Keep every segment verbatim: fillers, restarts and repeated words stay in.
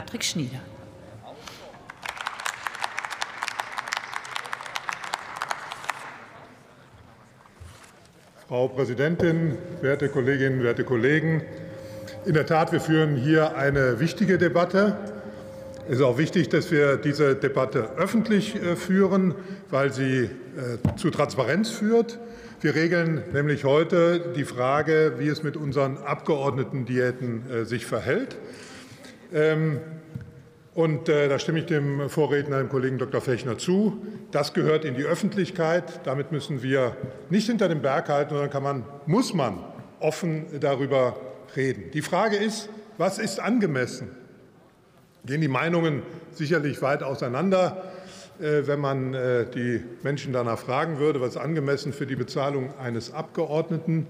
Patrick Schnieder. Frau Präsidentin, werte Kolleginnen, werte Kollegen! In der Tat, wir führen hier eine wichtige Debatte. Es ist auch wichtig, dass wir diese Debatte öffentlich führen, weil sie zu Transparenz führt. Wir regeln nämlich heute die Frage, wie es mit unseren Abgeordneten-Diäten sich verhält. Und äh, da stimme ich dem Vorredner, dem Kollegen Doktor Fechner, zu. Das gehört in die Öffentlichkeit. Damit müssen wir nicht hinter dem Berg halten, sondern kann man, muss man offen darüber reden. Die Frage ist, was ist angemessen? Gehen die Meinungen sicherlich weit auseinander, äh, wenn man äh, die Menschen danach fragen würde, was ist angemessen für die Bezahlung eines Abgeordneten?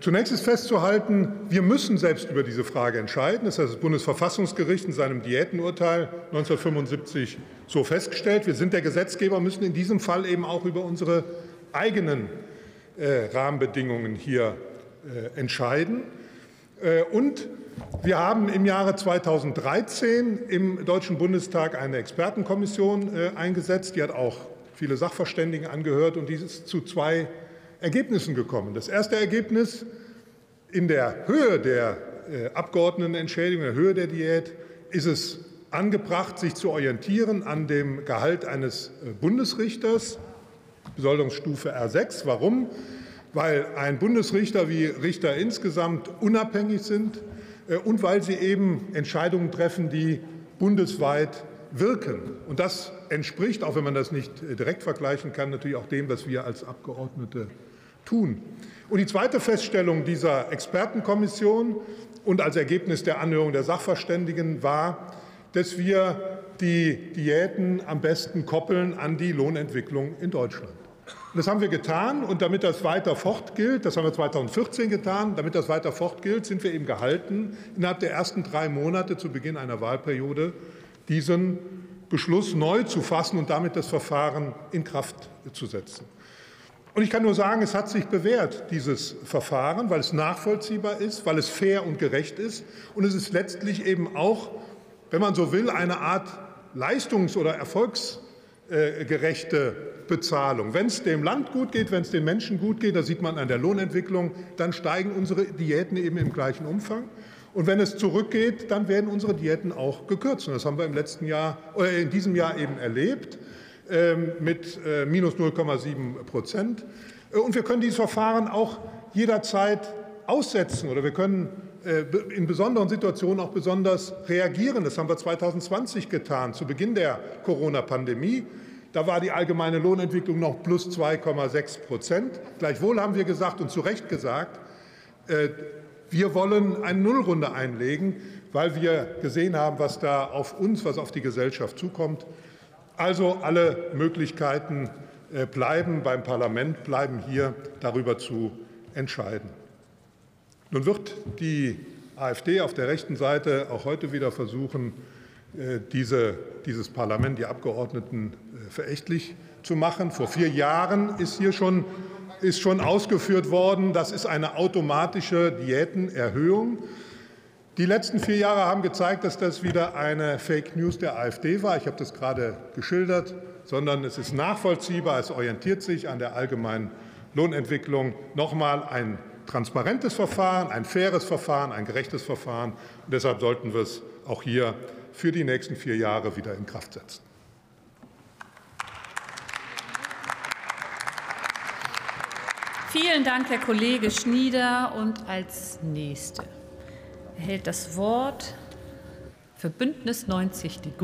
Zunächst ist festzuhalten, wir müssen selbst über diese Frage entscheiden. Das hat das Bundesverfassungsgericht in seinem Diätenurteil neunzehnhundertfünfundsiebzig so festgestellt. Wir sind der Gesetzgeber, müssen in diesem Fall eben auch über unsere eigenen Rahmenbedingungen hier entscheiden. Und wir haben im Jahre zweitausenddreizehn im Deutschen Bundestag eine Expertenkommission eingesetzt. Die hat auch viele Sachverständigen angehört, und dies ist zu zwei Ergebnissen gekommen. Das erste Ergebnis: in der Höhe der Abgeordnetenentschädigung, in der Höhe der Diät, ist es angebracht, sich zu orientieren an dem Gehalt eines Bundesrichters, Besoldungsstufe R sechs. Warum? Weil ein Bundesrichter wie Richter insgesamt unabhängig sind und weil sie eben Entscheidungen treffen, die bundesweit wirken. Und das entspricht, auch wenn man das nicht direkt vergleichen kann, natürlich auch dem, was wir als Abgeordnete tun. Und die zweite Feststellung dieser Expertenkommission und als Ergebnis der Anhörung der Sachverständigen war, dass wir die Diäten am besten koppeln an die Lohnentwicklung in Deutschland. Und das haben wir getan, und damit das weiter fort gilt, das haben wir zweitausendvierzehn getan, damit das weiter fort gilt, sind wir eben gehalten, innerhalb der ersten drei Monate zu Beginn einer Wahlperiode diesen Beschluss neu zu fassen und damit das Verfahren in Kraft zu setzen. Und ich kann nur sagen, es hat sich bewährt, dieses Verfahren, weil es nachvollziehbar ist, weil es fair und gerecht ist. Und es ist letztlich eben auch, wenn man so will, eine Art leistungs- oder erfolgsgerechte Bezahlung. Wenn es dem Land gut geht, wenn es den Menschen gut geht, das sieht man an der Lohnentwicklung, dann steigen unsere Diäten eben im gleichen Umfang. Und wenn es zurückgeht, dann werden unsere Diäten auch gekürzt. Und das haben wir im letzten Jahr oder in diesem Jahr eben erlebt mit minus null Komma sieben Prozent. Und wir können dieses Verfahren auch jederzeit aussetzen, oder wir können in besonderen Situationen auch besonders reagieren. Das haben wir zweitausendzwanzig getan, zu Beginn der Corona-Pandemie. Da war die allgemeine Lohnentwicklung noch plus zwei Komma sechs Prozent. Gleichwohl haben wir gesagt und zu Recht gesagt, wir wollen eine Nullrunde einlegen, weil wir gesehen haben, was da auf uns, was auf die Gesellschaft zukommt. Also alle Möglichkeiten bleiben beim Parlament, bleiben hier, darüber zu entscheiden. Nun wird die AfD auf der rechten Seite auch heute wieder versuchen, diese, dieses Parlament, die Abgeordneten verächtlich zu machen. Vor vier Jahren ist hier schon ist schon ausgeführt worden, das ist eine automatische Diätenerhöhung. Die letzten vier Jahre haben gezeigt, dass das wieder eine Fake News der AfD war. Ich habe das gerade geschildert, sondern es ist nachvollziehbar, es orientiert sich an der allgemeinen Lohnentwicklung. Nochmal ein transparentes Verfahren, ein faires Verfahren, ein gerechtes Verfahren. Und deshalb sollten wir es auch hier für die nächsten vier Jahre wieder in Kraft setzen. Vielen Dank, Herr Kollege Schnieder. Und als Nächste erhält das Wort für Bündnis neunzig Die Grünen.